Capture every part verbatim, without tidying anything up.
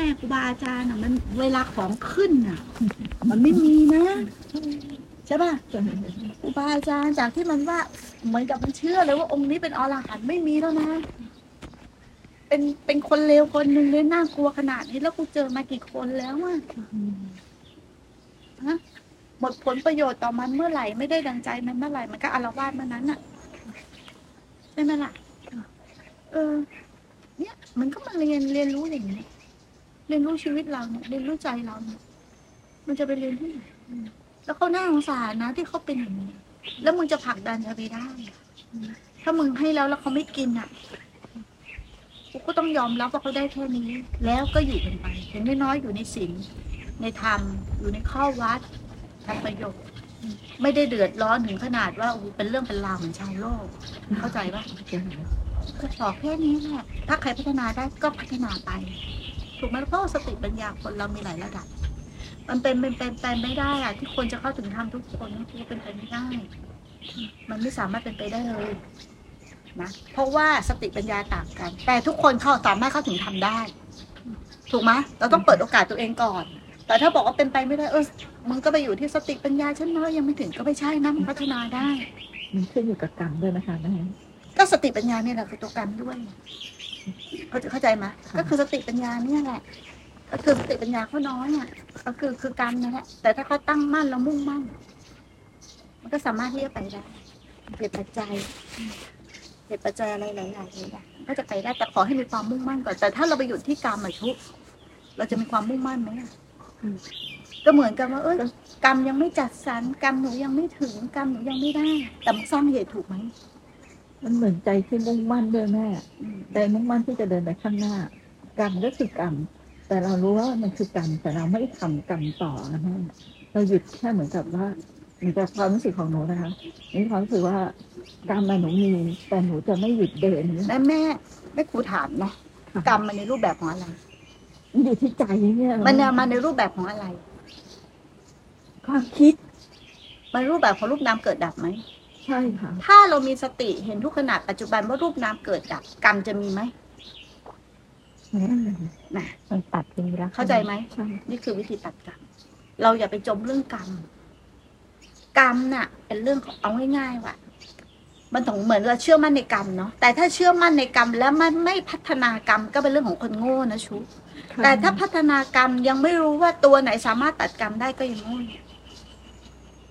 ม่ครูบาอาจารย์อ่ะมันเวลาของขึ้นอ่ะมันไม่มีนะใช่ป่ะครูบาอาจารย์จากที่มันว่าเหมือนกับมันเชื่อเลยว่าองค์นี้เป็นอรหันต์ไม่มีแล้วนะเป็นเป็นคนเลวคนหนึ่งเลยน่ากลัวขนาดนี้แล้วกูเจอมากี่คนแล้วอ่ะฮะหมดผลประโยชน์ต่อมันเมื่อไหร่ไม่ได้ดังใจมันเมื่อไหร่มันก็อารวาสเมื่อนั้นอ่ะใช่ไหมล่ะเออเนี่ยมันก็มาเรียนเรียนรู้อย่างนี้เรียนรู้ชีวิตเราเนี่ยเรียนรู้ใจเราเนี่ยมันจะไปเรียนที่ไหนแล้วเขาหน้าสงสารนะที่เขาเป็นอย่างนี้แล้วมึงจะผลักดันจะไปได้ถ้ามึงให้แล้วแล้วเขาไม่กินอ่ะกูก็ต้องยอมรับว่าเขาได้แค่นี้แล้วก็อยู่กันไปเห็นน้อยๆอยู่ในศีลในธรรมอยู่ในข้อวัดทำประโยชน์ไม่ได้เดือดร้อนถึงขนาดว่าโอ้เป็นเรื่องเป็นราวเหมือนชาวโลกเข้าใจปะก็สอบแค่นี้แหละถ้าใครพัฒนาได้ก็พัฒนาไปถูกไหมเพราะสติปัญญาคนเรามีหลายระดับมันเป็นเป็นเป็นไปไม่ได้อะที่คนจะเข้าถึงธรรมทุกคนนั่นคือเป็นไปไม่ได้มันไม่สามารถเป็นไปได้เลยนะเพราะว่าสติปัญญาต่างกันแต่ทุกคนเข้าสามารถเข้าถึงธรรมได้ถูกไหมเราต้องเปิดโอกาสตัวเองก่อนแต่ถ้าบอกว่าเป็นไปไม่ได้เออมึงก็ไปอยู่ที่สติปัญญาฉันน้อยยังไม่ถึงก็ไม่ใช่นะมันพัฒนาได้มันขึ้นอยู่กับกรรมด้วยนะคะนะก็สติปัญญาเนี่ยแหละคือตัวกรรมด้วยเขาจะเข้าใจไหมก็คือสติปัญญาเนี่ยแหละก็คือสติปัญญาเขาน้อยอ่ะก็คือคือกรรมนั่นแหละแต่ถ้าเขาตั้งมั่นแล้วมุ่งมั่นมันก็สามารถที่จะไปได้เปลี่ยนปัจจัยเปลี่ยนปัจจัยอะไรหลายอย่างเลยก็จะไปได้แต่ขอให้มีความมุ่งมั่นก่อนแต่ถ้าเราไปหยุดที่กรรมหมายทุกเราจะมีความมุ่งมั่นไหมก็เหมือนกันว่าเอ้ยกรรมยังไม่จัดสรรกรรมหนูยังไม่ถึงกรรมหนูยังไม่ได้แต่สร้างเหตุถูกไหมมันเหมือนใจที่มุ่งมั่นด้วยแม่ใจมุ่งมั่นที่จะเดินไปข้างหน้ากรรมก็คือกรรมแต่เรารู้ว่ามันคือกรรมแต่เราไม่ทำกรรมต่อนะแม่เราหยุดแค่เหมือนกับว่าหนูจะความรู้สึกของหนูนะคะนี่ความรู้สึกว่ากรรมหนูมีแต่หนูจะไม่หยุดเดินแม่แม่แม่ครูถามนะกรรมมันในรูปแบบของอะไรมันอยู่ที่ใจเนี่ยมันมาในรูปแบบของอะไรความคิดมันรูปแบบของรูปนามเกิดดับไหมใช่ค่ะถ้าเรามีสติเห็นทุกขณะปัจจุบันว่ารูปนามเกิดดับกรรมจะมีไหมนะมันตัดทิ้งแล้วเข้าใจไหมนี่คือวิธีตัดกรรมเราอย่าไปจมเรื่องกรรมกรรมน่ะเป็นเรื่องของเอาง่ายๆว่ะมันต้องเหมือนเราเชื่อมั่นในกรรมเนาะแต่ถ้าเชื่อมั่นในกรรมแล้วมันไม่พัฒนากรรมก็เป็นเรื่องของคนโง่นะชุแต่ถ้าพัฒนากรรมยังไม่รู้ว่าตัวไหนสามารถตัดกรรมได้ก็ยังโง่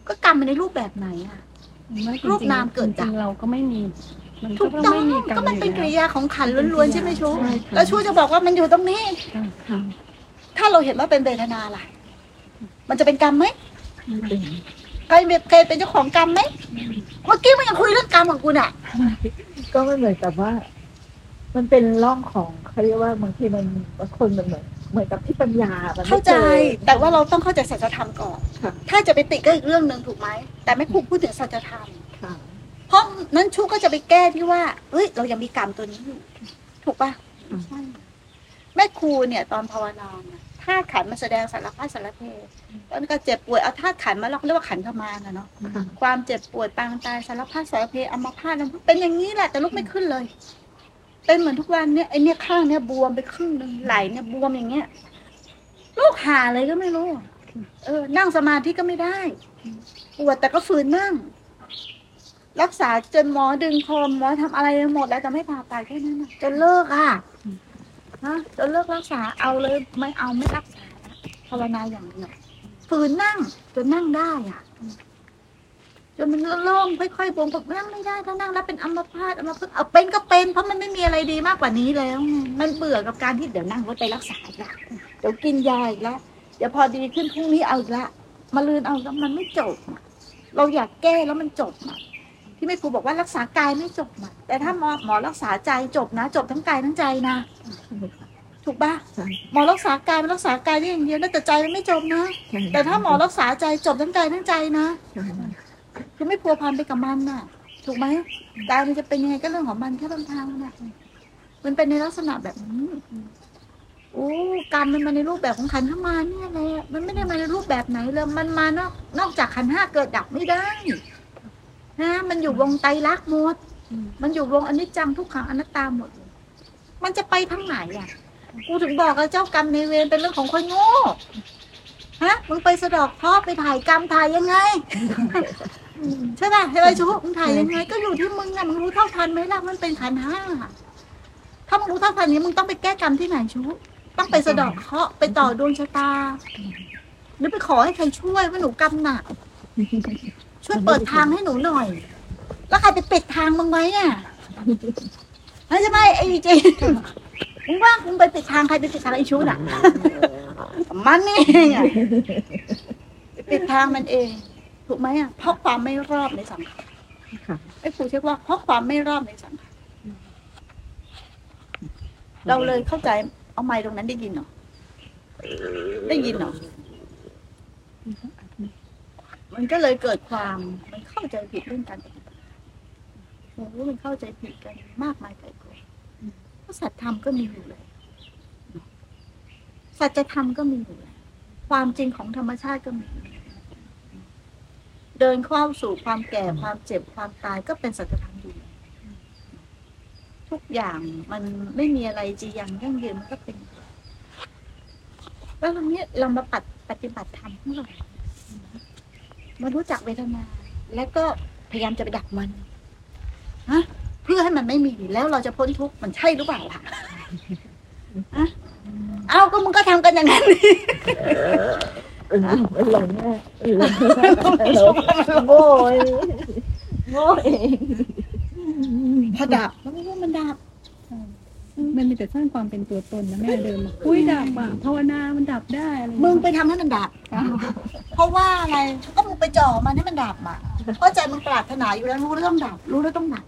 ก็กรรมในรูปแบบไหนอะรูปนามเกิดจากเราก็ไม่มีถูกต้องก็มันเป็นกิริยาของขันล้วนๆใช่ไหมชูแล้วชูจะบอกว่ามันอยู่ตรงนี้ถ้าเราเห็นว่าเป็นเวทนาล่ะมันจะเป็นกรรมไหมใครเคยเป็นเจ้าของกรรมไหมเมื่อกี้มันยังคุยเรื่องกรรมของกูน่ะก็ไม่เหมือนแต่ว่ามันเป็นร่องของเขาเรียกว่าบางทีมันคนมันเหมือนเหมือนกับที่ปัญญาเข้าใจแต่ว่าเราต้องเข้าใจสัจธรรมก่อนถ้าจะไปติดก็อีกเรื่องหนึ่งถูกไหมแต่ไม่พูดพูดถึงสัจธรรมเพราะนั้นชูก็จะไปแก้ที่ว่าเอ้ยเรายังมีกรรมตัวนี้อยู่ถูกป่ะใช่แม่ครูเนี่ยตอนภาวนาธาตุขันมาแสดงสารพัดสารเพตอนก็เจ็บป่วยเอาธาตุขันมาเราเรียกว่าขันธมารนะเนาะความเจ็บป่วยปางตายสารพัดสารเพอัมพาตเป็นอย่างนี้แหละแต่ลุกไม่ขึ้นเลยเป็นเหมือนทุกวันเนี่ยไอเนี่ยข้างเนี่ยบวมไปครึ่งนึงไหลเนี่ยบวมอย่างเงี้ยลูกหาอะไรก็ไม่รู้เออนั่งสมาธิก็ไม่ได้ปวดแต่ก็ฝืนนั่งรักษาจนหมอดึงคอหมอทำอะไรหมดแล้วจะไม่ผ่าตัดแค่นั้นนะจนเลิกอ่ะฮะจนเลิกรักษาเอาเลยไม่เอาไม่รักษาภาวนาอย่างเดียวฝืนนั่งจนนั่งได้อ่ะจนมันโล่งค่อยๆบวมแบบนั่งไม่ได้ถ้านั่งแล้วเป็นอัมพาตอัมพฤกษ์เอาเป็นก็เป็นเพราะมันไม่มีอะไรดีมากกว่านี้แล้วมันเบื่อกับการที่เดี๋ยวนั่งรถไปรักษาอีกละเดี๋ยวกินยาอีกละเดี๋ยวพอดีขึ้นพรุ่งนี้เอาอีกละมาลืนเอาแล้วมันไม่จบเราอยากแก้แล้วมันจบที่แม่ครูบอกว่ารักษากายไม่จบนะแต่ถ้าหมอหมอรักษาใจจบนะจบทั้งกายทั้งใจนะถูกป่ะหมอรักษากายมันรักษากายได้อย่างเดียวแต่ใจมันไม่จบนะแต่ถ้าหมอรักษาใจจบทั้งกายทั้งใจนะคือไม่พัวพันไปกับมันน่ะถูกไหมกายมันจะเป็นยังไงก็เรื่องของมันแค่บางทางนะมันเป็นในลักษณะแบบนี้โอ้การมันมาในรูปแบบของขันธ์มาเนี่ยเลยมันไม่ได้มาในรูปแบบไหนเลยมันมานอกนอกจากขันธ์ห้าเกิดดับไม่ได้นะมันอยู่วงไตรลักษณ์หมดมันอยู่วงอนิจจังทุกขังอนัตตาหมดมันจะไปทางไหนอ่ะ กูถึงบอกกับเจ้ากรรมในเวรเป็นเรื่องของคนโง่ฮะมึงไปสะดอกเคราะห์ไปถ่ายกรรมถ่ายยังไง ใช่ป่ะไอ้ชูมึงถ่ายยังไงก็อยู่ที่มึงอะมึงรู้เท่าทันไหมล่ะมันเป็นขันธ์ห้าถ้ามึงรู้เท่าทันนี้มึงต้องไปแก้กรรมที่ไหนชูต้องไปสะดอกเคราะห์ไปต่อดวงชะตาหรือไปขอให้ใครช่วยว่าหนูกรรมหนักช่วยเปิดทางให้หนูหน่อยแล้วใครไปปิดทางมึงไหมเนี่ยใช่ไหมไอ้เจมึงว่ามึงไปปิดทางใครไปปิดทางไอ้ชูน่ะมันนี่ไงปิดทางมันเองถูกไหมอ่ะเพราะความไม่รอบในสังขารไอ้ปู่เชื่อว่าเพราะความไม่รอบในสังขารเราเลยเข้าใจเอาไม้ตรงนั้นได้ยินเหรอได้ยินเหรอมันก็เลยเกิดความมันเข้าใจผิดเรื่องการปฏิบัติเรารู้มันเข้าใจผิดกันมากมายไกลโก้เพราะสัจธรรมก็มีอยู่เลยสัจธรรมก็มีอยู่เลยความจริงของธรรมชาติก็มีเดินเข้าสู่ความแก่ความเจ็บความตายก็เป็นสัจธรรมอยู่ทุกอย่างมันไม่มีอะไรจียังยั่งยืนมันก็เป็นแล้วตรงนี้เรามาปัดปฏิบัติธรรมของเรามารู้จักเวทนาแล้วก็พยายามจะไปดับมันฮะเพื่อให้มันไม่มีแล้วเราจะพ้นทุกข์มันใช่หรือเปล่าล่ะฮะเอาก็มึงก็ทำกันอย่างนั้นดิหลงแน่หลงโง่โง่เองพอดับแล้วไม่รู้มันดับมันมีแต่สร้างความเป็นตัวตนนะแม่เดิมคุยดับอ่ะภาวนามันดับได้อะไรมึงไปทำให้มันดับเพราะว่าอะไรก็มึงไปจ่อมันให้มันดับอ่ะเข้าใจมึงปรารถนาอยู่แล้วรู้แล้วต้องดับรู้แล้วต้องดับ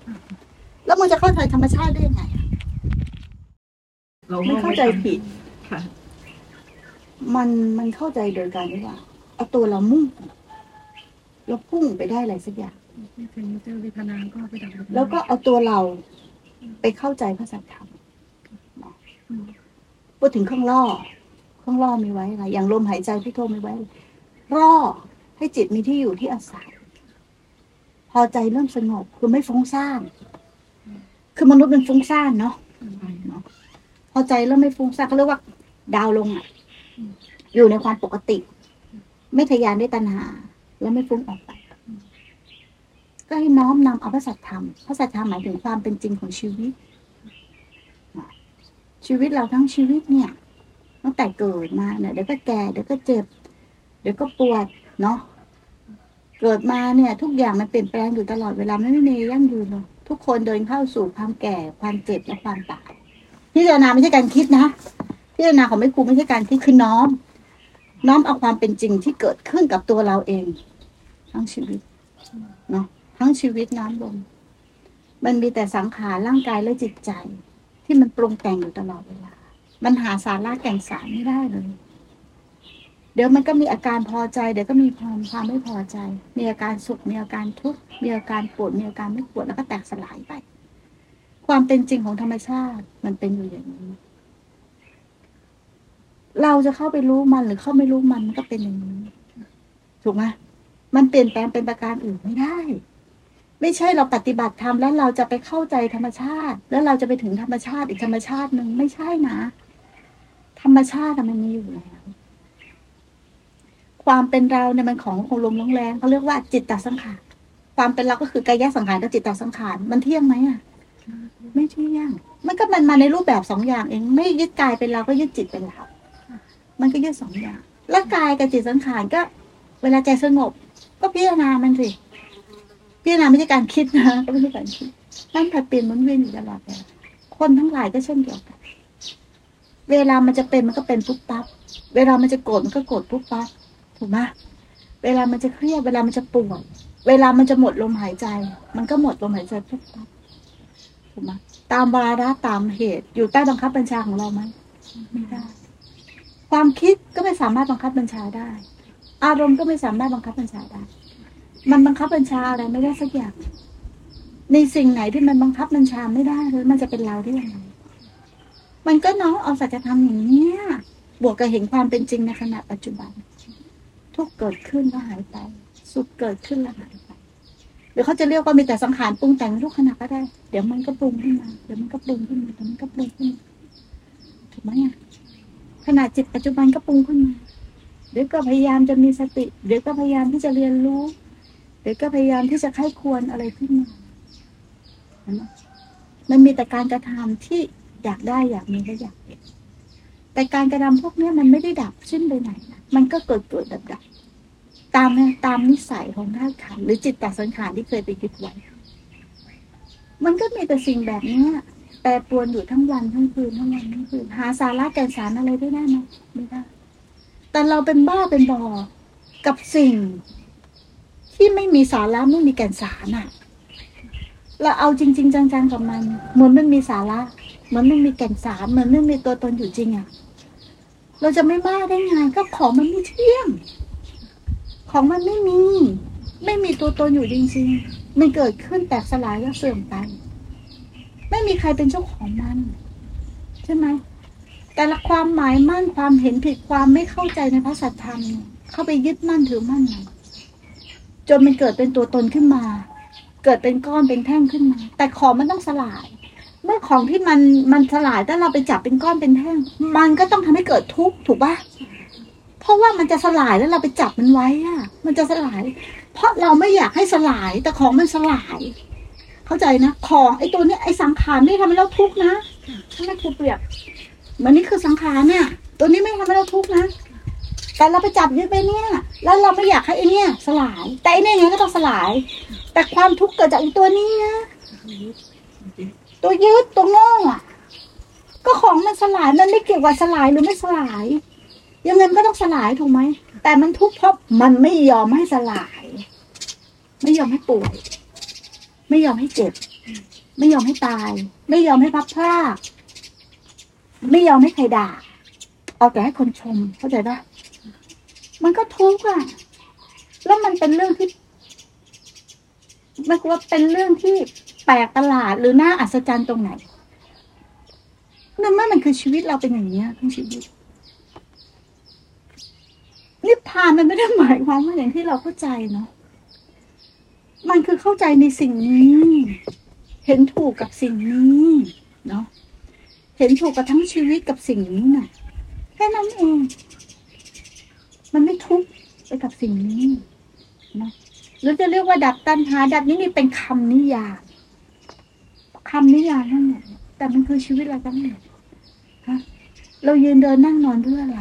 แล้วมึงจะเข้าใจธรรมชาติได้ยังไงไม่เข้าใจผิดค่ะมันมันเข้าใจโดยการที่ว่าเอาตัวเรามุ่งเราพุ่งไปได้อะไรสักอย่างแล้วก็เอาตัวเราไปเข้าใจพระสัจธรรมพูดถึงข้างล่อข้างล่อมีไว้อะไรอย่างลมหายใจพี่โทมีไว้ล่อให้จิตมีที่อยู่ที่อาศัยพอใจเริ่มสงบคือไม่ฟุ้งซ่านคือมนุษย์เป็นฟุ้งซ่านเนาะพอใจเริ่มไม่ฟุ้งซ่านก็เรียกว่าดาวลงอ่ะอยู่ในความปกติไม่ทะยานด้วยตัณหาแล้วไม่ฟุ้งออกไปก็ให้น้อมนำเอาพระสัจธรรมพระสัจธรรมหมายถึงความเป็นจริงของชีวิตชีวิตเราทั้งชีวิตเนี่ยตั้งแต่เกิดมาเนี่ยเดี๋ยวก็แก่เดี๋ยวก็เจ็บเดี๋ยวก็ปวดเนาะเกิดมาเนี่ยทุกอย่างมันเปลี่ยนแปลงอยู่ตลอดเวลาไม่มียั่งยืนเลยทุกคนเดินเข้าสู่ความแก่ความเจ็บและความตายพิจารณาไม่ใช่การคิดนะพิจารณาของแม่ครูไม่ใช่การคิดคือน้อมน้อมเอาความเป็นจริงที่เกิดขึ้นกับตัวเราเองทั้งชีวิตเนาะทั้งชีวิตน้อมลงมันมีแต่สังขารร่างกายและจิตใจที่มันปรุงแต่งอยู่ตลอดเวลามันหาสาระแก่นสารไม่ได้เลยเดี๋ยวมันก็มีอาการพอใจเดี๋ยวก็มีความความไม่พอใจมีอาการสุขมีอาการทุกข์มีอาการปวดมีอาการไม่ปวดแล้วก็แตกสลายไปความเป็นจริงของธรรมชาติมันเป็นอยู่อย่างนี้เราจะเข้าไปรู้มันหรือเข้าไม่รู้มันมันก็เป็นอย่างนี้ถูกไหมมันเปลี่ยนแปลงเป็นประการอื่นไม่ได้ไม่ใช่เราปฏิบัติธรรมแล้วเราจะไปเข้าใจธรรมชาติแล้วเราจะไปถึงธรรมชาติอีกธรรมชาติหนึ่งไม่ใช่นะธรรมชาติมันมีอยู่แล้วความเป็นเราเนี่ยมันของลมแรงเขาเรียกว่าจิตตสังขารความเป็นเราก็คือกายสังขารกับจิตตสังขารมันเที่ยงไหมอ่ะไม่เที่ยงมันก็มันมาในรูปแบบสองอย่างเองไม่ยึดกายเป็นเราก็ยึดจิตเป็นเรามันก็ยึดสองอย่างแล้วกายกับจิตสังขารก็เวลาใจสงบก็พิจารณามันสิพิจารณาไม่ใช่การคิดนะก็ไม่ใช่การคิดนั่นผัดเปลี่ยนหมุนเวียนอยู่ตลอดเลยคนทั้งหลายก็เช่นเดียวกันเวลามันจะเป็นมันก็เป็นปุ๊บปั๊บเวลามันจะโกรธมันก็โกรธปุ๊บปั๊บถูกไหมเวลามันจะเครียดเวลามันจะปวดเวลามันจะหมดลมหายใจมันก็หมดลมหายใจปุ๊บปั๊บถูกไหมตามวาระตามเหตุอยู่ใต้บังคับบัญชาของเราไหมไม่ได้ความคิดก็ไม่สามารถบังคับบัญชาได้อารมณ์ก็ไม่สามารถบังคับบัญชาได้มันบังคับบัญชาอะไรไม่ได้สักอย่างในสิ่งไหนที่มันบังคับบัญชาไม่ได้เลยมันจะเป็นเราได้ยังไงมันก็น้องเอาสัจธรรมอย่างนี้บวกกับเห็นความเป็นจริงในขณะปัจจุบันทุกเกิดขึ้นแล้วหายไปสุขเกิดขึ้นแล้วหายไปหรือเขาจะเรียกว่ามีแต่สังขารปรุงแต่งทุกขณะก็ได้เดี๋ยวมันก็ปรุงขึ้นมาเดี๋ยวมันก็ปรุงขึ้นมาเดี๋ยวมันก็ปรุงขึ้นมา ถูกไหมขณะจิตปัจจุบันก็ปรุงขึ้นมาหรือก็พยายามจะมีสติหรือก็พยายามที่จะเรียนรู้หรือก็พยายามที่จะใคร่ครวญอะไรขึ้นมามันมีแต่การกระทำที่อยากได้อยากมีและอยากเป็นแต่การกระทำพวกนี้มันไม่ได้ดับสิ้นไปไหนนะมันก็เกิดเกิดดับดับตามนะตามนิสัยของธาตุขันธ์หรือจิตตสังขารที่เคยไปยึดไว้มันก็มีแต่สิ่งแบบนี้แปรปรวนอยู่ทั้งวันทั้งคืนทั้งวันทั้งคืนหาสาระแก่นสารอะไรได้แน่นอนไม่ได้แต่เราเป็นบ้าเป็นบอกับสิ่งที่ไม่มีสาระไม่มีแก่นสารอ่ะเราเอาจริงๆจังๆกับมันเหมือนมันมีสาระเหมือนมันมีแก่นสารเหมือนมันมีตัวตนอยู่จริงอ่ะเราจะไม่บ้าได้ไงก็ของมันไม่เที่ยงของมันไม่มีไม่มีตัวตนอยู่จริงๆมันเกิดขึ้นแตกสลายและเสื่อมไปไม่มีใครเป็นเจ้าของมันใช่ไหมแต่ละความหมายมั่นความเห็นผิดความไม่เข้าใจในพระสัจธรรมเข้าไปยึดมั่นถือมั่นจนมันเกิดเป็นตัวตนขึ้นมาเกิดเป็นก้อนเป็นแท่งขึ้นมาแต่ของมันต้องสลายเมื่อของที่มันมันสลายถ้าเราไปจับเป็นก้อนเป็นแท่งมันก็ต้องทำให้เกิดทุกข์ถูกป่ะเพราะว่ามันจะสลายแล้วเราไปจับมันไว้อะมันจะสลายเพราะเราไม่อยากให้สลายแต่ของมันสลายเข้าใจนะของไอ้ตัวนี้ไอ้สังขารนี่ทำให้เราทุกข์นะทำให้ทุกข์เปรียบมันนี่คือสังขารเนี่ยตัวนี้ไม่ทำให้เราทุกข์นะแต่เราไปจับยึดไปเนี่ยแล้วเราไม่อยากให้ไอ้เนี่ยสลายแต่ไอ้เนี่ยไงก็ต้องสลายแต่ความทุกข์เกิดจากไอ้ตัวนี้นะตัวยึดตัวโง่อะก็ของมันสลายมันไม่เกี่ยวกับสลายหรือไม่สลายยังไงมันก็ต้องสลายถูกไหมแต่มันทุกข์เพราะมันไม่ยอมให้สลายไม่ยอมให้ป่วยไม่ยอมให้เจ็บไม่ยอมให้ตายไม่ยอมให้พับผ้าไม่ยอมให้ใครด่าเอาแต่ให้คนชมเข้าใจป่ะมันก็ทุกข์อ่ะแล้วมันเป็นเรื่องที่ไม่ว่าเป็นเรื่องที่แปลกประหลาดหรือน่าอัศจรรย์ตรงไหนนั่นมันคือชีวิตเราเป็นอย่างนี้ทั้งชีวิตนิพพานมันไม่ได้หมายความว่าอย่างที่เราเข้าใจเนาะมันคือเข้าใจในสิ่งนี้เห็นถูกกับสิ่งนี้เนาะเห็นถูกกับทั้งชีวิตกับสิ่งนี้น่ะแค่นั้นเองมันไม่ทุกข์ไปกับสิ่งนี้นะหรือจะเรียกว่าดับตัณหาดับนี้นี่เป็นคำนิยามคำนิยามนั่นแหละแต่มันคือชีวิตเราตั้งแต่ฮะเรายืนเดินนั่งนอนเพื่ออะไร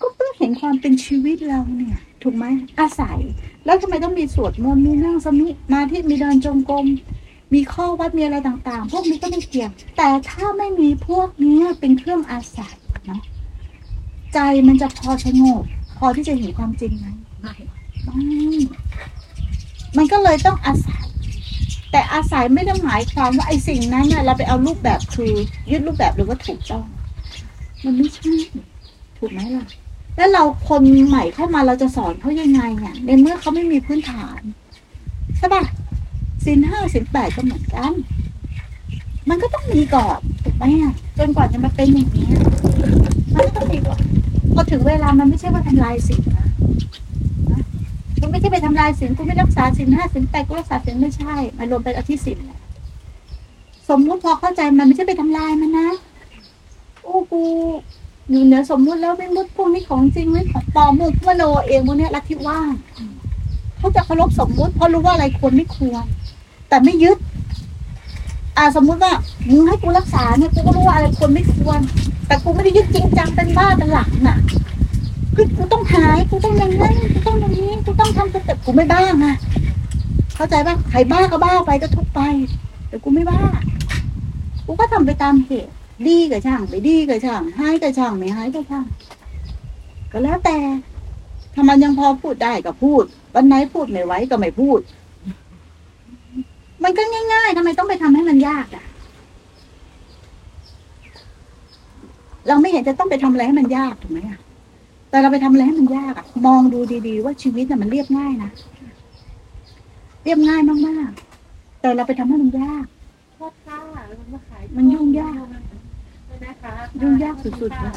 ก็เพื่อเห็นความเป็นชีวิตเราเนี่ยถูกไหมอาศัยแล้วทำไมต้องมีสวดมนต์มีนั่งสมาธิมีเดินจงกรมมีข้อวัดมีอะไรต่างๆพวกนี้ก็ไม่เกี่ยวแต่ถ้าไม่มีพวกนี้เป็นเครื่องอาศัยเนาะใจมันจะพอชะโงกพอที่จะเห็นความจริงไหมไม่มันก็เลยต้องอาศัยแต่อาศัยไม่ได้หมายความว่าไอ้สิ่งนั้นเนี่ยเราไปเอารูปแบบคือยึดรูปแบบหรือว่าถูกต้องมันไม่ใช่ถูกไหมล่ะแล้วเราคนใหม่เข้ามาเราจะสอนเขายังไงเนี่ยในเมื่อเขาไม่มีพื้นฐานใช่ป่ะศีลห้าศีลแปดก็เหมือนกันมันก็ต้องมีก่อนถูกไหมอ่ะจนกว่าจะมาเป็นอย่างนี้มันก็ต้องมีก่อนพอถึงเวลามันไม่ใช่ว่าทำลายศีลนะมันไม่ใช่ไปทำลายศีลกูไม่รักษาศีลห้าศีลแปดกูรักษาศีลไม่ใช่มันรวมเป็นอธิศีลสมมุติพอเข้าใจมันไม่ใช่ไปทำลายมันนะโอ้กูอยู่เหนือสมมุติแล้วไม่มุดพวกนี้ของจริงไม่ของปลอมมุกมโนเองพวกนี้ลัทธิว่างเขาจะเคารพสมมุติเพราะรู้ว่าอะไรควรไม่ควรแต่ไม่ยึดอ่าสมมุติว่ามึงให้กูรักษาเนี่ยกูก็รู้ว่าอะไรควรไม่ควรแต่กูไม่ได้ยึดจริงจังเป็นบ้าเป็นหลักน่ะคือกูต้องหายกูต้องอย่างนั้นกูต้องอย่างนี้กูต้องทำแต่กูไม่บ้านะเข้าใจป่ะใครบ้าก็บ้าไปก็ทุกไปแต่กูไม่บ้ากูก็ทำไปตามเหตุดีกับช่างไปดีกับช่างหายกับช่างไม่หายกับช่างก็แล้วแต่ถ้ามันยังพอพูดได้ก็พูดวันไหนพูดไม่ไหวก็ไม่พูดมันก็ง่ายๆทำไมต้องไปทำให้มันยากอ่ะเราไม่เห็นจะต้องไปทำอะไรให้มันยากถูกไหมอ่ะแต่เราไปทำอะไรให้มันยากอ่ะมองดูดีๆว่าชีวิตน่ะมันเรียบง่ายนะเรียบง่ายมากๆแต่เราไปทำให้มันยากมันยุ่งยากยุ่งยากสุดๆเลย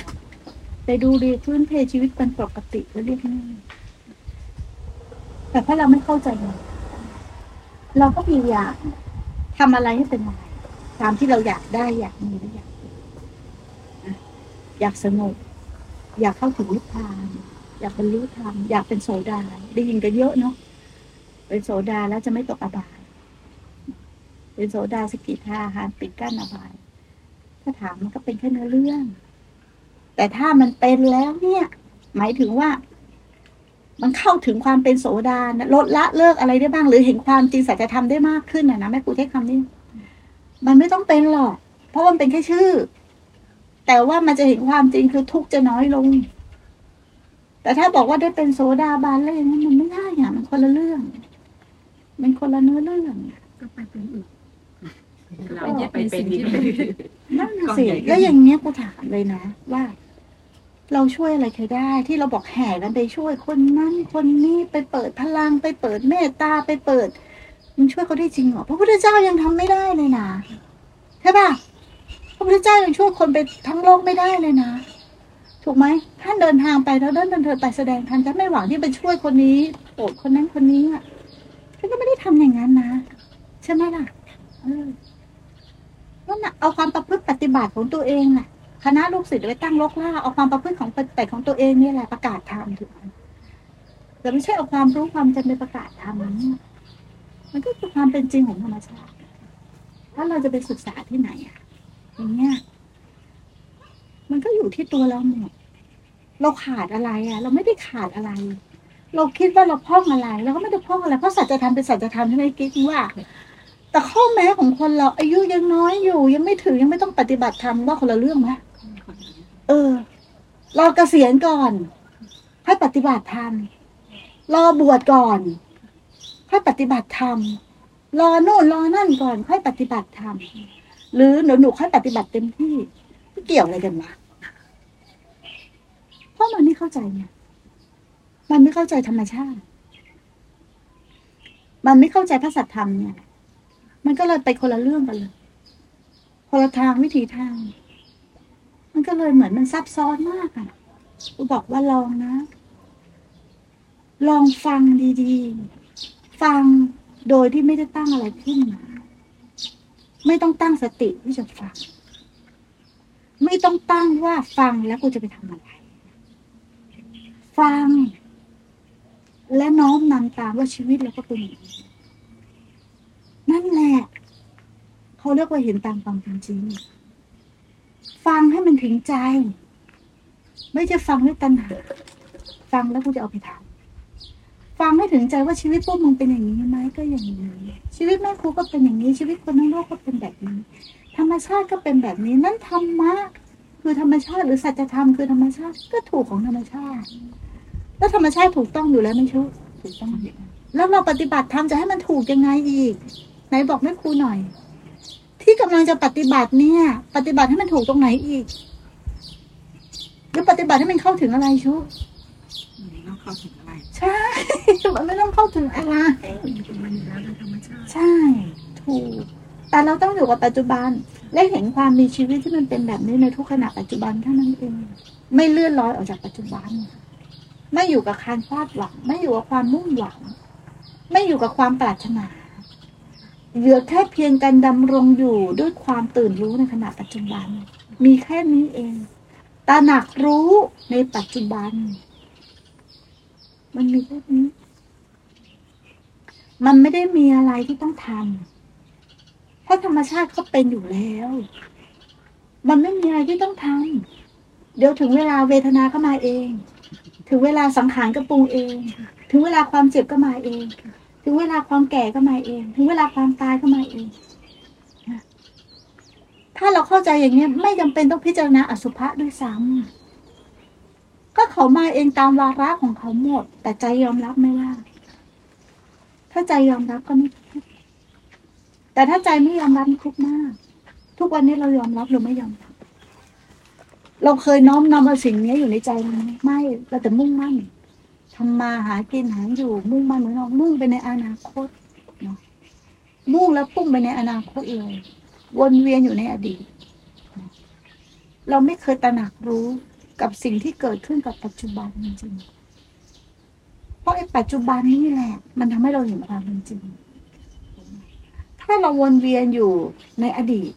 แต่ดูดีพื้นเพชีวิตเป็นปกติแล้วเรียกง่ายแต่ถ้าเราไม่เข้าใจมันเราก็พยายามทำอะไรให้เป็นอะไรตามที่เราอยากได้อยากมีและอยาก อยากสงบอยากเข้าถึงนิพพานอยากบรรลุธรรมอยากเป็นโสดาได้ยินกันเยอะเนาะเป็นโสดาแล้วจะไม่ตกอบายเป็นโสดาสกิทาหารปิดกั้นอบายถ้าถามมันก็เป็นแค่เนื้อเรื่องแต่ถ้ามันเป็นแล้วเนี่ยหมายถึงว่ามันเข้าถึงความเป็นโสดาลดละเลิกอะไรได้บ้างหรือเห็นความจริงสัจธรรมได้มากขึ้นนะนะแม่ครูใช้คำนี้มันไม่ต้องเป็นหรอกเพราะมันเป็นแค่ชื่อแต่ว่ามันจะเห็นความจริงคือทุกข์จะน้อยลงแต่ถ้าบอกว่าได้เป็นโสดาบันอะไรอย่างนี้มันไม่ได้อะมันคนละเรื่องมันคนละเนื้อเรื่องก็ไปเป็นอีกเราจะไปเป็นอีกนั่นสิแล้วอย่างเนี้ยก็ถามเลยนะว่าเราช่วยอะไรใครได้ที่เราบอกแห่กันไปช่วยคนนั้นคนนี้ไปเปิดพลังไปเปิดเมตตาไปเปิดมันช่วยเขาได้จริงเหรอพระพุทธเจ้ายังทำไม่ได้เลยนะใช่ป่ะพระพุทธเจ้ายังช่วยคนไปทั้งโลกไม่ได้เลยนะถูกไหมท่านเดินทางไปแล้วเดินเดินเธอไปแสดงท่านจะไม่หวังที่ไปช่วยคนนี้โปรดคนนั้นคนนี้อ่ะท่านก็ไม่ได้ทำอย่างนั้นนะใช่ไหมล่ะเออนั่นน่ะเอาความประพฤติปฏิบัติของตัวเองน่ะคณะลูกศิษย์ไปตั้งรกล่าเอาความประพฤติของปฏิบัติของตัวเองนี่แหละประกาศธรรมถูกไหมแต่ไม่ใช่เอาความรู้ความจำเป็นประกาศธรรมนี่มันก็คือความเป็นจริงของธรรมชาติถ้าเราจะไปศึกษาที่ไหนอ่ะอย่างเงี้ยมันก็อยู่ที่ตัวเราหมดเราขาดอะไรอ่ะเราไม่ได้ขาดอะไรเราคิดว่าเราพร่องอะไรเราก็ไม่ได้พร่องอะไรเพราะสัจธรรมเป็นสัจธรรมใช่ไหมกิ๊กว่าแต่ข้อแม้ของคนเราอายุยังน้อยอยู่ยังไม่ถึงยังไม่ต้องปฏิบัติธรรมว่าคนละเรื่องไหมเออรอเกษียณก่อนให้ปฏิบัติธรรมรอบวชก่อนให้ปฏิบัติธรรมรอโน่นรอนั่นก่อนให้ปฏิบัติธรรมหรือหนูหนูให้ปฏิบัติเต็มที่เกี่ยวอะไรกันวะเพราะมันไม่เข้าใจเนี่ยมันไม่เข้าใจธรรมชาติมันไม่เข้าใจพระสัจธรรมเนี่ยมันก็เลยไปคนละเรื่องกันเลยคนละทางวิถีทางมันก็เลยเหมือนมันซับซ้อนมากอ่ะกูบอกว่าลองนะลองฟังดีๆฟังโดยที่ไม่ได้ตั้งอะไรขึ้นมาไม่ต้องตั้งสติที่จะฟังไม่ต้องตั้งว่าฟังแล้วกูจะไปทำอะไรฟังและน้อมนำตามว่าชีวิตเราก็เป็นอย่างนี้นั่นแหละเขาเรียกว่าเห็นตามความเป็นจริงฟังให้มันถึงใจไม่ใช่ฟังด้วยตัณหาฟังแล้วกูจะเอาไปทำฟังให้ถึงใจว่าชีวิตพวกมึงเป็นอย่างนี้ไหมก็อย่างนี้ชีวิตแม่ครูก็เป็นอย่างนี้ชีวิตคนทั้งโลกก็เป็นแบบนี้ธรรมชาติก็เป็นแบบนี้นั่นธรรมะคือธรรมชาติหรือสัจธรรมคือธรรมชาติก็ถูกของธรรมชาติแล้วธรรมชาติถูกต้องอยู่แล้วไม่ชั่วถูกต้องแล้วเราปฏิบัติธรรมจะให้มันถูกยังไงอีกไหนบอกแม่ครูหน่อยที่กำลังจะปฏิบัติเนี่ยปฏิบัติให้มันถูกตรงไหนอีกหรือปฏิบัติให้มันเข้าถึงอะไรชุบไม่ต้องเข้าถึงอะไรใช่มันไม่ต้องเข้าถึงอะไรใช่ถูกแต่เราต้องอยู่กับปัจจุบันและเห็นความมีชีวิตที่มันเป็นแบบนี้ในทุกขณะปัจจุบันเท่านั้นเองไม่เลื่อนลอยออกจากปัจจุบันไม่อยู่กับการคาดหวังไม่อยู่กับความมุ่งหวังไม่อยู่กับความปรารถนาเหลือแค่เพียงการดำรงอยู่ด้วยความตื่นรู้ในขณะปัจจุบันมีแค่นี้เองตระหนักรู้ในปัจจุบันมันมีแค่นี้มันไม่ได้มีอะไรที่ต้องทำเพราะธรรมชาติเขาเป็นอยู่แล้วมันไม่มีอะไรที่ต้องทำเดี๋ยวถึงเวลาเวทนาเข้ามาเองถึงเวลาสังขารก็ปรุงเองถึงเวลาความเจ็บก็มาเองถึงเวลาความแก่ก็มาเองถึงเวลาความตายก็มาเองถ้าเราเข้าใจอย่างนี้ไม่จำเป็นต้องพิจารณาอสุภะด้วยซ้ำก็เขามาเองตามวาระของเขาหมดแต่ใจยอมรับไม่ได้ถ้าใจยอมรับก็ไม่ทุกข์แต่ถ้าใจไม่ยอมรับทุกข์มากทุกวันนี้เรายอมรับหรือไม่ยอมรับเราเคยน้อมนำเอาสิ่งนี้อยู่ในใจเราไหมไม่เราแต่มุ่งมั่นทำมาหากินหาอยู่มุ่งมั่นเหมือนเรามุ่งไปในอนาคตเนาะมุ่งแล้วพุ่งไปในอนาคตเลยวนเวียนอยู่ในอดีตเราไม่เคยตระหนักรู้กับสิ่งที่เกิดขึ้นกับปัจจุบันจริงๆเพราะไอ้ปัจจุบันนี่แหละมันทำให้เราเห็นความจริงถ้าเราวนเวียนอยู่ในอดีต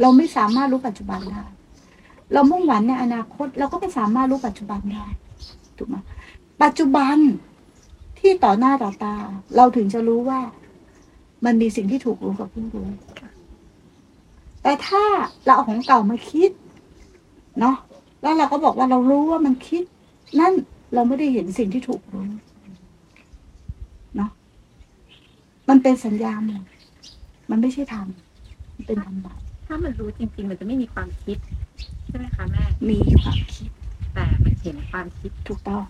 เราไม่สามารถรู้ปัจจุบันได้ เรามุ่งหวังในอนาคตเราก็ไม่สามารถรู้ปัจจุบันได้ถูกไหมปัจจุบันที่ต่อหน้าต่อตาเราถึงจะรู้ว่ามันมีสิ่งที่ถูกรู้กับเพิ่งรู้แต่ถ้าเราเอาของเก่ามาคิดเนาะแล้วเราก็บอกว่าเรารู้ว่ามันคิดนั่นเราไม่ได้เห็นสิ่งที่ถูกรู้เนาะมันเป็นสัญญาหมดมันไม่ใช่ธรรมมันเป็นธรรมะถ้ามันรู้จริงๆมันจะไม่มีความคิดใช่ไหมคะแม่มีความคิดแต่มันเห็นความคิดถูกต้อง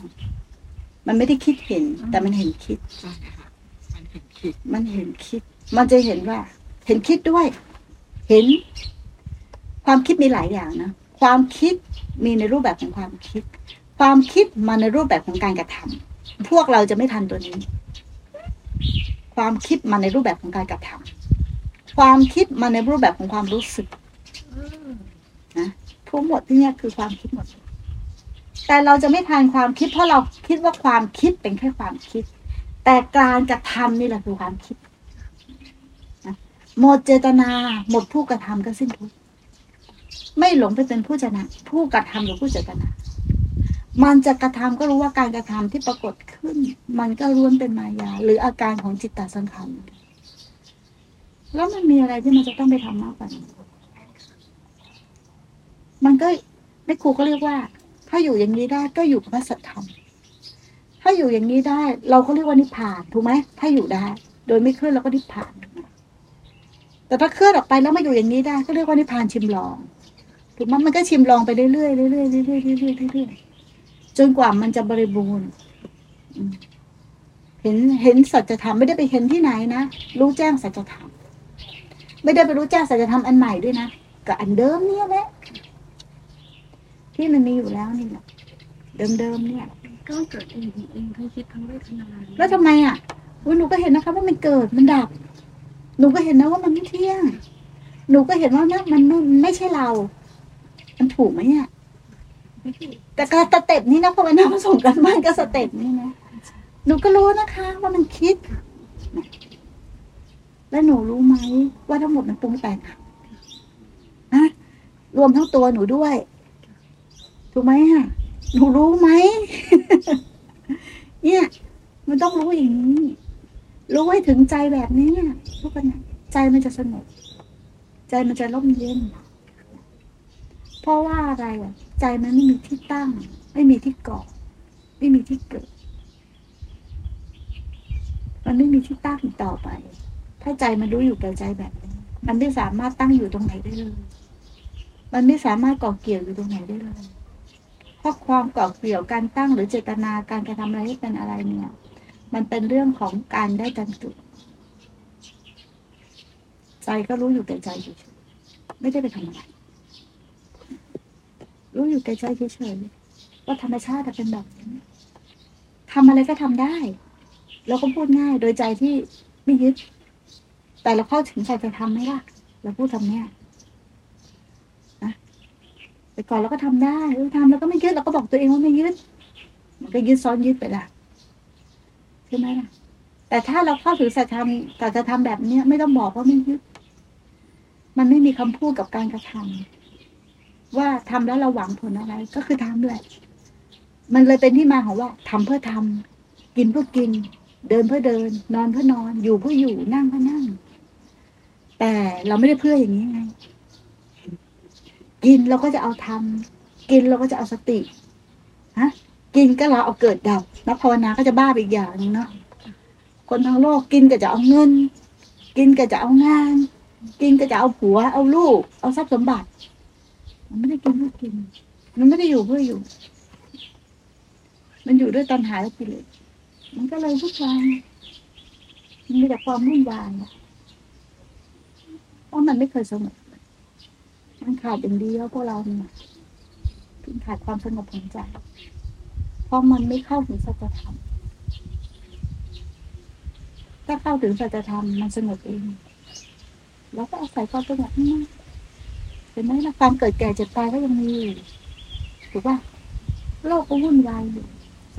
มันไม่ได้คิดเห็นแต่มันเห็นคิดมันเห็นคิดมันเห็นคิดมันจะเห็นว่าเห็นคิดด้วยเห็นความคิดมีหลายอย่างนะความคิดมีในรูปแบบของความคิดความคิดมาในรูปแบบของการกระทำพวกเราจะไม่ทันตัวนี้ความคิดมาในรูปแบบของการกระทำความคิดมาในรูปแบบของความรู้สึกนะทั้งหมดที่นี่คือความคิดหมดแต่เราจะไม่ทันความคิดเพราะเราคิดว่าความคิดเป็นแค่ความคิดแต่การกระทำนี่แหละคือความคิดนะหมดเจตนาหมดผู้กระทำก็สิ้นทุกข์ไม่หลงไปเป็นผู้เจตนาผู้กระทำหรือผู้เจตนามันจะกระทำก็รู้ว่าการกระทำที่ปรากฏขึ้นมันก็ล้วนเป็นมายาหรืออาการของจิตตสังขารแล้วมันมีอะไรที่มันจะต้องไปทำมากกว่านี้มันก็แม่ครูก็เรียกว่าถ้าอยู่อย่างนี้ได้ก็อยู่กับพระสัทธรรมถ้าอยู่อย่างนี้ได้เราก็เรียกว่านิพพานถูกไหมถ้าอยู่ได้โดยไม่เคลื่อนเราก็นิพพานแต่ถ้าเคลื่อนออกไปแล้วมาอยู่อย่างนี้ได้ก็เรียกว่านิพพานชิมลองถูกไหมมันก็ชิมลองไปเรื่อยๆเรื่อยๆเรื่อยๆเรื่อยๆเรื่อยๆจนกว่ามันจะบริบูรณ์เห็นเห็นสัจธรรมไม่ได้ไปเห็นที่ไหนนะรู้แจ้งสัจธรรมไม่ได้ไปรู้แจ้งสัจธรรมอันใหม่ด้วยนะกับอันเดิมเนี่ยแหละที่มันมีอยู่แล้วนี่แหละเดิมๆเนี่ยก็เกิดเองเองทั้งคิดทั้งเวทนาแล้วทำไมอ่ะหนูก็เห็นนะคะว่ามันเกิดมันดับหนูก็เห็นนะว่ามันไม่เที่ยงหนูก็เห็นว่านะมันไม่ใช่เรามันถูกไหมเนี่ยแต่การสเต็ปนี้นะพอมันนำมาส่งกันบ้านก็สเต็ปนี่นะหนูก็รู้นะคะว่ามันคิดแล้วหนูรู้ไหมว่าทั้งหมดมันปรุงแต่งนะรวมทั้งตัวหนูด้วยถูกไหมอ่ะหนูรู้ไหม เนี่ยมันต้องรู้อย่างนี้รู้ให้ถึงใจแบบนี้ทุกคนใจมันจะสงบใจมันจะร่มเย็นเพราะว่าอะไรอ่ะใจมันไม่มีที่ตั้งไม่มีที่เกาะไม่มีที่เกิดมันไม่มีที่ตั้งต่อไปถ้าใจมันรู้อยู่กับใจแบบนี้มันไม่สามารถตั้งอยู่ตรงไหนได้เลยมันไม่สามารถเกาะเกี่ยวอยู่ตรงไหนได้เลยเพราะความเกาะเกี่ยวการตั้งหรือเจตนาการกระทำอะไรให้เป็นอะไรเนี่ยมันเป็นเรื่องของการได้จันจุใจก็รู้อยู่แก่ใจเฉยๆไม่ได้ไปทำอะไรรู้อยู่แก่ใจเฉยๆว่าธรรมชาติเป็นแบบนี้ทำอะไรก็ทำได้แล้วก็พูดง่ายโดยใจที่ไม่ยึดแต่เราเข้าถึงใจจะทำไหมล่ะเราพูดทำเนี่ยแต่ก่อนเราก็ทำได้เราทำแล้วก็ไม่ยึดเราก็บอกตัวเองว่าไม่ยึดมันก็ยึดซ้อนยึดไปละใช่ไหมล่ะแต่ถ้าเราเข้าถึงสัจธรรมสัจธรรมแบบนี้ไม่ต้องบอกว่าไม่ยึดมันไม่มีคำพูดกับการกระทำว่าทำแล้วเราหวังผลอะไรก็คือทำเลยมันเลยเป็นที่มาของว่าทำเพื่อทำกินเพื่อกินเดินเพื่อเดินนอนเพื่อนอนอยู่เพื่ออยู่นั่งเพื่อนั่งแต่เราไม่ได้เพื่ออย่างนี้ไงกินเราก็จะเอาทำกินเราก็จะเอาสติฮะกินก็เราเอาเกิดดับนักภาวนาก็จะบ้าไปอีกอย่างนึงเนาะคนทั้งโลกกินก็จะเอาเงินกินก็จะเอางานกินก็จะเอาผัวเอาลูกเอาทรัพย์สมบัติมันไม่ได้กินเพื่อกินมันไม่ได้อยู่เพื่ออยู่มันอยู่ด้วยตัณหาและกิเลสมันก็เลยวุ่นวายมันมีแต่ความวุ่นวายเพราะมันไม่เคยสงบมันขาดอย่างเดียวพวกเราเนี่ยมันขาดความสงบของใจเพราะมันไม่เข้าถึงสัจธรรมถ้าเข้าถึงสัจธรรมมันสงบเองแล้วก็อาศัยความสงบนี่เห็นไหมล่ะความเกิดแก่เจ็บตายก็ยังมีถูกป่ะโลกก็วุ่นวายอยู่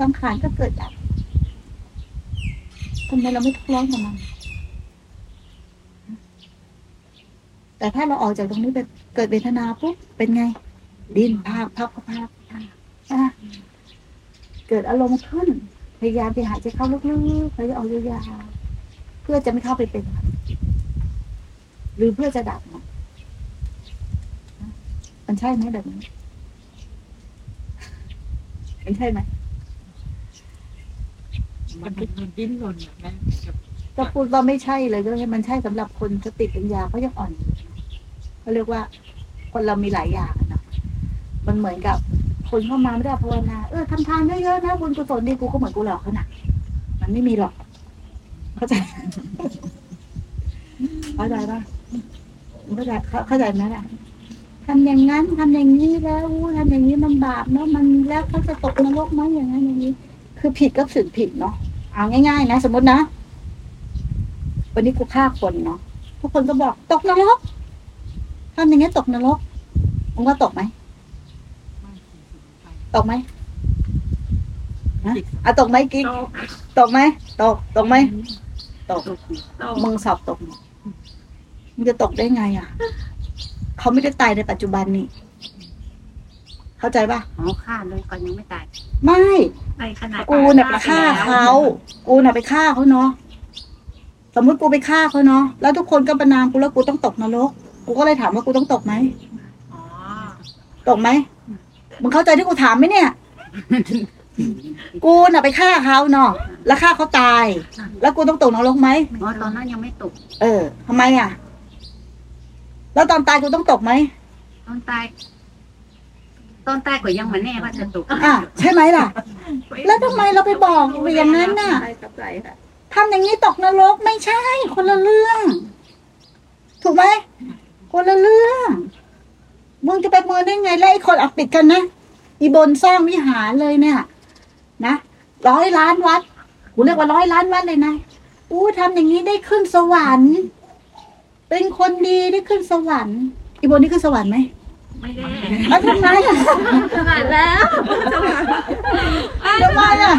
สังขารก็เกิดดับทำไมเราไม่ทุกข์ร้อนกับมันแต่ถ้าเราออกจากตรงนี้ไปเกิดเวทนาปุ๊บเป็นไง ดิ้นภาพภาพภาพเกิดอารมณ์ขึ้นพยายามไปหายใจเข้าลึกๆพยายามเอายาวๆเพื่อจะไม่เข้าไปเป็นหรือเพื่อจะดับมันใช่ไหมแบบนี้มันใช่ไหมมันมันดิ้นรนนะก็พูดว่าไม่ใช่เลยก็ให้มันใช่สำหรับคนสติปัญญาเขายังอ่อนเขาเรียกว่าคนเรามีหลายอย่างนะมันเหมือนกับคนเข้ามาไม่ได้ภาวนาเออทำทานเยอะๆนะบุญกุศลดีกูก็เหมือนกูหลอกเขาหนักมันไม่มีหรอกเข้าใจเข้าใจป่ะเข้าใจเข้าใจไหมล่ะทำอย่างนั้นทำอย่างนี้แล้วทำอย่างนี้มันบาปเนาะมันแล้วเขาจะตกนรกไหมอย่างนั้นอย่างนี้คือผิดก็สึกผิดเนาะเอาง่ายๆนะสมมตินะวันนี้กูฆ่าคนเนาะทุกคนก็บอกตกนรกทำอย่างนี้ตกนรกมึงว่าตกไหมตกไหมอ่ะตกไหมกิ๊กตกไหมตกตกไหมตกมึงสอบตกมึงจะตกได้ไงอ่ะเขาไม่ได้ตายในปัจจุบันนี่เข้าใจป่ะอ๋อฆ่าเลยก่อนยังไม่ตายไม่กูน่ะไปฆ่าเขากูน่ะไปฆ่าเขาเนาะสมมติกูไปฆ่าเขาเนาะแล้วทุกคนก็ประนามกูแล้วกูต้องตกนรกกูก็เลยถามว่ากูต้องตกไหมอ๋อตกไหมมึงเข้าใจที่กูถามไหมเนี่ยกูน่ะไปฆ่าเขาเนาะแล้วฆ่าเขาตายแล้วกูต้องตกนรกไหมอ๋อตอนนั้นยังไม่ตกเออทำไมอ่ะแล้วตอนตายกูต้องตกไหมตอนตายตอนตายก็ยังมาแน่ว่าจะตกอ่ะใช่ไหมล่ะแล้วทำไมเราไปบอกอย่างนั้นน่ะทำอย่างนี้ตกนรกไม่ใช่คนละเรื่องถูกไหมคนละเรื่องมึงจะไปเมินได้ไงแล้วไอ้คนเอาปิดกันนะอีบนสร้างวิหารเลยเนี่ยนะร้อยล้านวัดกูเรียกว่าร้อยล้านวัดเลยนะอู้ทำอย่างนี้ได้ขึ้นสวรรค์เป็นคนดีได้ขึ้นสวรรค์อีบนนี่ขึ้นสวรรค์ไหมไม่ได้แล้วทำไมอ่ะสวรรค์แล้วทำไมอ่ะ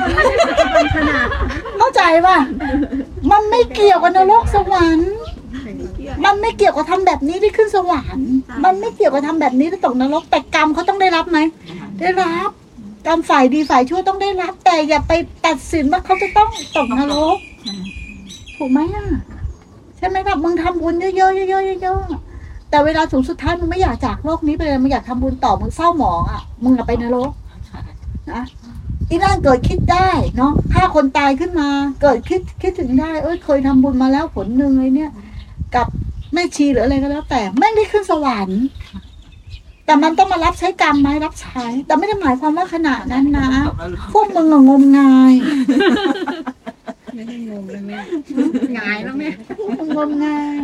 เข้าใจป่ะมันไม่เกี่ยวกับนรกสวรรค์มันไม่เกี่ยวกับทำแบบนี้ได้ขึ้นสวรรค์มันไม่เกี่ยวกับทำแบบนี้ได้ตกนรกแต่กรรมเขาต้องได้รับไหมได้รับกรรมฝ่ายดีฝ่ายชั่วต้องได้รับแต่อย่าไปตัดสินว่าเขาจะต้องตกนรกถูกไหมอ่ะใช่ไหมแบบมึงทำบุญเยอะๆเยอะๆเยอะๆแต่เวลาสูงสุดท้ายมึงไม่อยากจากโลกนี้ไปเลยมึงอยากทำบุญต่อมึงเศร้าหมองอ่ะมึงจะไปนรกนะที่นั่นเกิดคิดได้เนาะฆ่าคนตายขึ้นมาเกิดคิดคิดถึงได้เอ้ยเคยทำบุญมาแล้วผลหนึ่งเลยเนี่ยกับแม่ชีหรืออะไรก็แล้วแต่ไม่ได้ขึ้นสวรรค์แต่มันต้องมารับใช้กรรมไหมรับใช้แต่ไม่ได้หมายความว่าขนาดนั้นนะพวกมึงงมงายไม่ได้งมเลยแม่งายแล้วแม่งมงาย